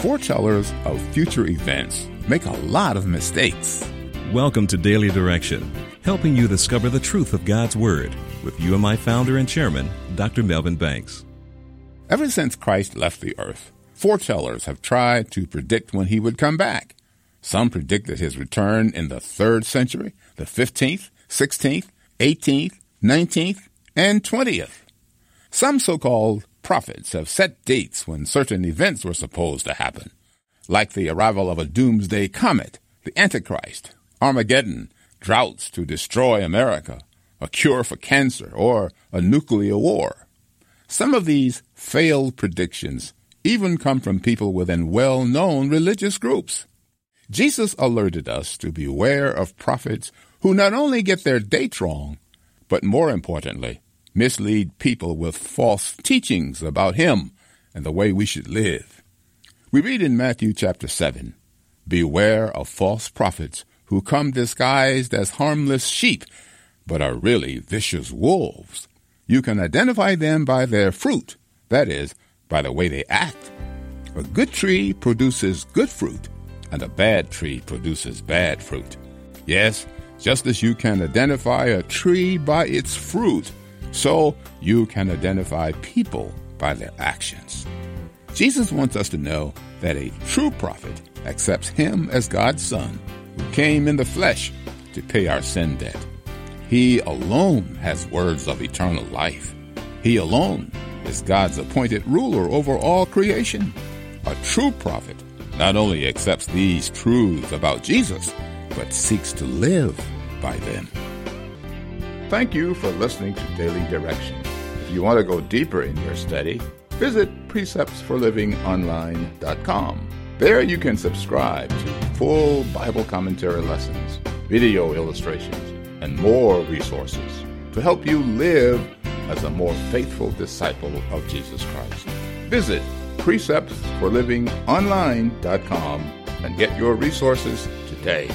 foretellers of future events make a lot of mistakes. Welcome to Daily Direction, helping you discover the truth of God's Word with UMI founder and chairman, Dr. Melvin Banks. Ever since Christ left the earth, foretellers have tried to predict when he would come back. Some predicted his return in the 3rd century, the 15th, 16th, 18th, 19th, and 20th. Some so-called prophets have set dates when certain events were supposed to happen, like the arrival of a doomsday comet, the Antichrist, Armageddon, droughts to destroy America, a cure for cancer, or a nuclear war. Some of these failed predictions even come from people within well-known religious groups. Jesus alerted us to beware of prophets who not only get their dates wrong, but more importantly, mislead people with false teachings about him and the way we should live. We read in Matthew chapter 7, "Beware of false prophets who come disguised as harmless sheep, but are really vicious wolves. You can identify them by their fruit," that is, by the way they act. A good tree produces good fruit, and a bad tree produces bad fruit. Yes, just as you can identify a tree by its fruit, so you can identify people by their actions. Jesus wants us to know that a true prophet accepts him as God's Son, who came in the flesh to pay our sin debt. He alone has words of eternal life. He alone is God's appointed ruler over all creation. A true prophet not only accepts these truths about Jesus, but seeks to live by them. Thank you for listening to Daily Direction. If you want to go deeper in your study, visit PreceptsForLivingOnline.com. There you can subscribe to full Bible commentary lessons, video illustrations, and more resources to help you live as a more faithful disciple of Jesus Christ. Visit PreceptsForLivingOnline.com and get your resources today.